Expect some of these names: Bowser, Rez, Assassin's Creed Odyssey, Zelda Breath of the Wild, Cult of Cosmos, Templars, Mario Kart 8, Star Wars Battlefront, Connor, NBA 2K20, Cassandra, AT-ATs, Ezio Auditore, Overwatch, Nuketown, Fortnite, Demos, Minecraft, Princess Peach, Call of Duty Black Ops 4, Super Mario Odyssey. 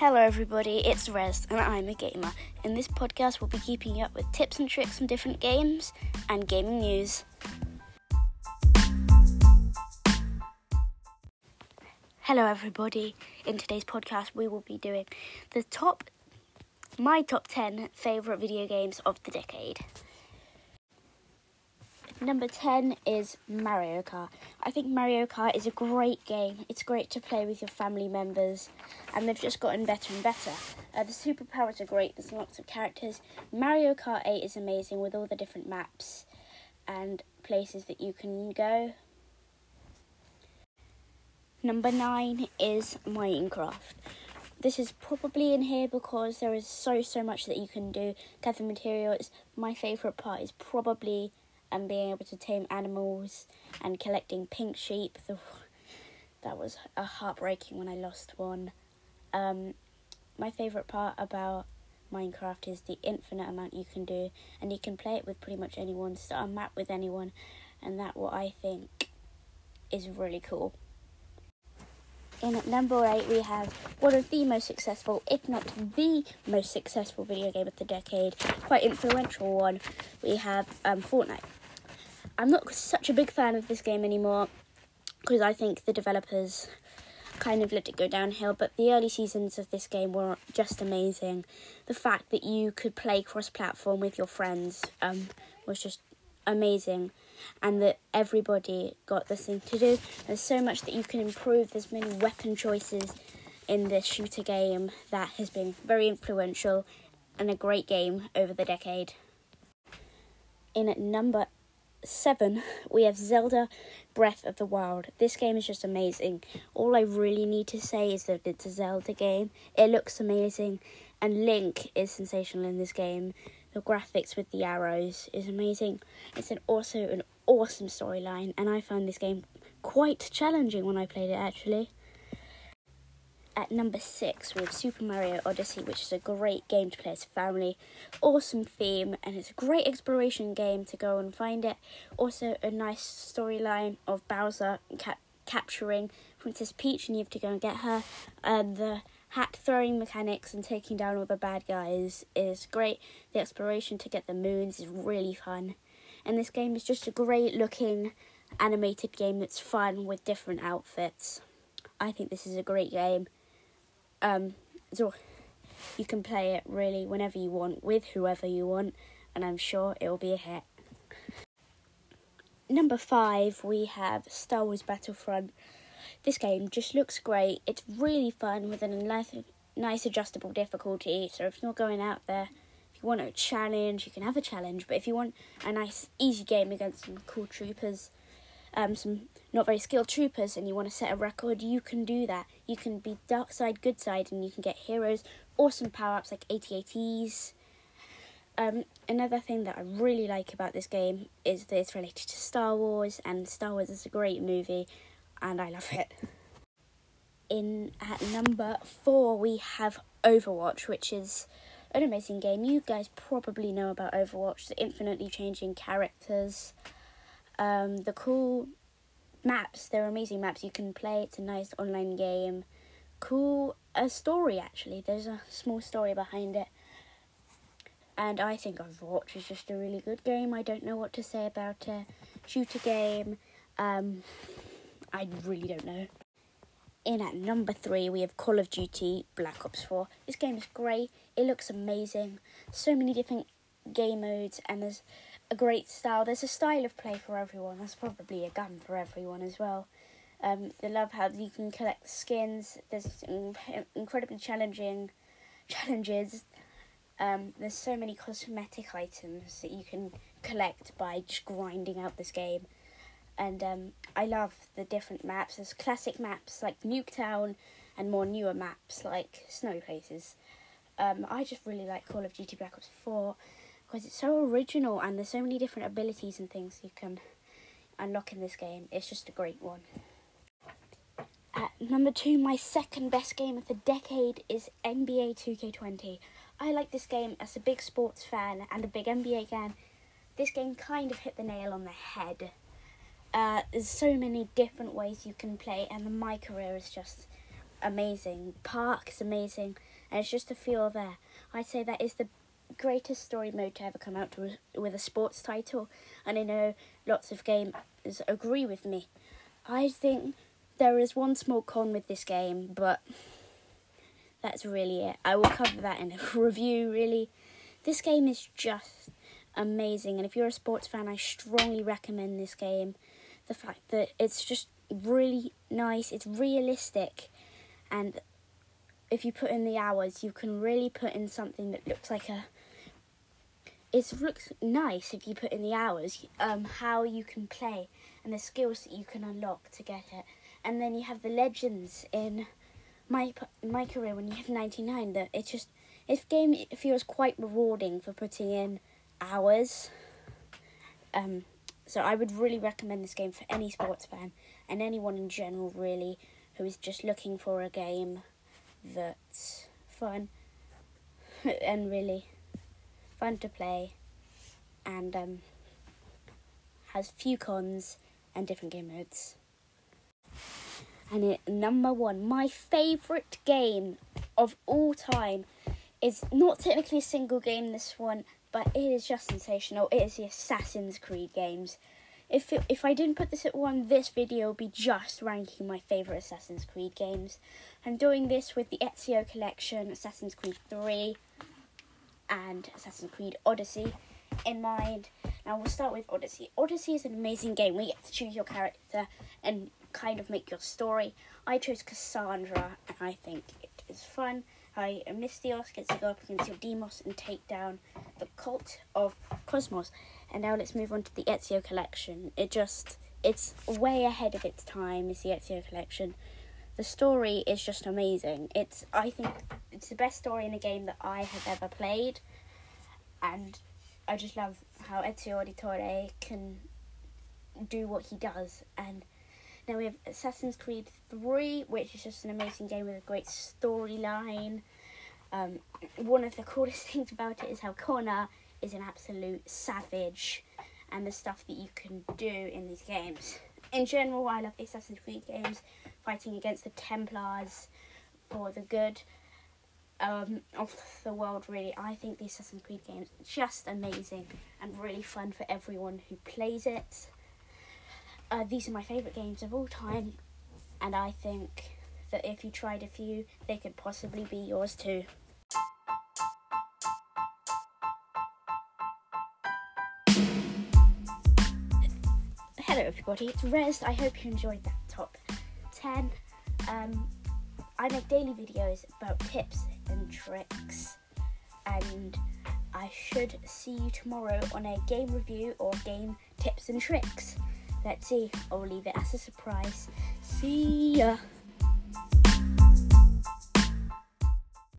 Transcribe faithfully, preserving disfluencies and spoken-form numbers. Hello everybody, it's Rez and I'm a gamer. In this podcast we'll be keeping you up with tips and tricks from different games and gaming news. Hello everybody, in today's podcast we will be doing the top, my top ten favourite video games of the decade. Number ten is Mario Kart. I think Mario Kart is a great game. It's great to play with your family members, and they've just gotten better and better. Uh, the superpowers are great. There's lots of characters. Mario Kart eight is amazing with all the different maps and places that you can go. Number nine is Minecraft. This is probably in here because there is so, so much that you can do. Gather materials. My favourite part is probably... and being able to tame animals and collecting pink sheep. The, that was a heartbreaking when I lost one. Um, my favourite part about Minecraft is the infinite amount you can do, and you can play it with pretty much anyone, start a map with anyone, and that what I think is really cool. In at number eight we have one of the most successful, if not the most successful video game of the decade, quite influential one, we have um, Fortnite. I'm not such a big fan of this game anymore because I think the developers kind of let it go downhill, but the early seasons of this game were just amazing. The fact that you could play cross-platform with your friends um, was just amazing, and that everybody got this thing to do. There's so much that you can improve. There's many weapon choices in this shooter game that has been very influential and a great game over the decade. In at number seven, we have Zelda Breath of the Wild. This game is just amazing. All I really need to say is that it's a Zelda game. It looks amazing, and Link is sensational in this game. The graphics with the arrows is amazing. It's an also an awesome storyline, and I found this game quite challenging when I played it, actually. At number six, we have Super Mario Odyssey, which is a great game to play as a family. Awesome theme, and it's a great exploration game to go and find it. Also, a nice storyline of Bowser cap- capturing Princess Peach, and you have to go and get her. And the hat-throwing mechanics and taking down all the bad guys is great. The exploration to get the moons is really fun. And this game is just a great-looking animated game that's fun with different outfits. I think this is a great game. Um, so you can play it really whenever you want with whoever you want, and I'm sure it will be a hit. Number five, we have Star Wars Battlefront. This game just looks great. It's really fun with a nice, nice adjustable difficulty. So if you're going out there, if you want a challenge, you can have a challenge. But if you want a nice, easy game against some cool troopers, um, some not very skilled troopers, and you want to set a record, you can do that. You can be dark side, good side, and you can get heroes, awesome power-ups like A T A Ts. Um, another thing that I really like about this game is that it's related to Star Wars, and Star Wars is a great movie, and I love it. In at number four, we have Overwatch, which is an amazing game. You guys probably know about Overwatch, the infinitely changing characters, um, the cool maps. They're amazing maps you can play. It's a nice online game. Cool a story, actually. There's a small story behind it. And I think Overwatch is just a really good game. I don't know what to say about it. Shooter game. Um... I really don't know. In at number three, we have Call of Duty Black Ops four. This game is great. It looks amazing. So many different game modes, and there's a great style. There's a style of play for everyone. There's probably a gun for everyone as well. Um, they love how you can collect skins. There's incredibly challenging challenges. Um, there's so many cosmetic items that you can collect by just grinding out this game. And um, I love the different maps. There's classic maps like Nuketown and more newer maps like Snow Places. Um, I just really like Call of Duty Black Ops four because it's so original, and there's so many different abilities and things you can unlock in this game. It's just a great one. At number two, my second best game of the decade is N B A two K twenty. I like this game as a big sports fan and a big N B A fan. This game kind of hit the nail on the head. Uh, there's so many different ways you can play, and the My Career is just amazing. Park's amazing. and it's just a feel of air. I'd say that is the greatest story mode to ever come out to, with a sports title, and I know lots of gamers agree with me. I think there is one small con with this game, but that's really it. I will cover that in a review, really. This game is just amazing, and if you're a sports fan, I strongly recommend this game. The fact that it's just really nice, it's realistic, and if you put in the hours, you can really put in something that looks like a... It looks nice if you put in the hours, um, how you can play and the skills that you can unlock to get it. And then you have the legends in my my career when you have ninety-nine. That it's just, this game it feels quite rewarding for putting in hours. Um, so I would really recommend this game for any sports fan and anyone in general, really, who is just looking for a game that's fun and really fun to play, and um, has few cons and different game modes. And it, number one, my favourite game of all time is not technically a single game, this one, but it is just sensational. It is the Assassin's Creed games. If it, if I didn't put this at one, this video would be just ranking my favourite Assassin's Creed games. I'm doing this with the Ezio collection, Assassin's Creed three, and Assassin's Creed Odyssey in mind. Now we'll start with Odyssey. Odyssey is an amazing game. We get to choose your character and kind of make your story. I chose Cassandra, and I think it is fun. I am Mistios, gets to go up against your Demos and take down the Cult of Cosmos. And now let's move on to the Ezio collection. It just, it's way ahead of its time, is the Ezio collection. The story is just amazing. It's, I think, it's the best story in a game that I have ever played. And I just love how Ezio Auditore can do what he does. And now we have Assassin's Creed three, which is just an amazing game with a great storyline. Um, one of the coolest things about it is how Connor is an absolute savage, and the stuff that you can do in these games. In general, I love the Assassin's Creed games, fighting against the Templars for the good um, of the world, really. I think the Assassin's Creed games are just amazing and really fun for everyone who plays it. Uh, these are my favourite games of all time, and I think that if you tried a few, they could possibly be yours too. Hello everybody, it's Rez. I hope you enjoyed that top ten. Um, I make daily videos about tips and tricks, and I should see you tomorrow on a game review or game tips and tricks. Let's see, I'll leave it as a surprise. See ya!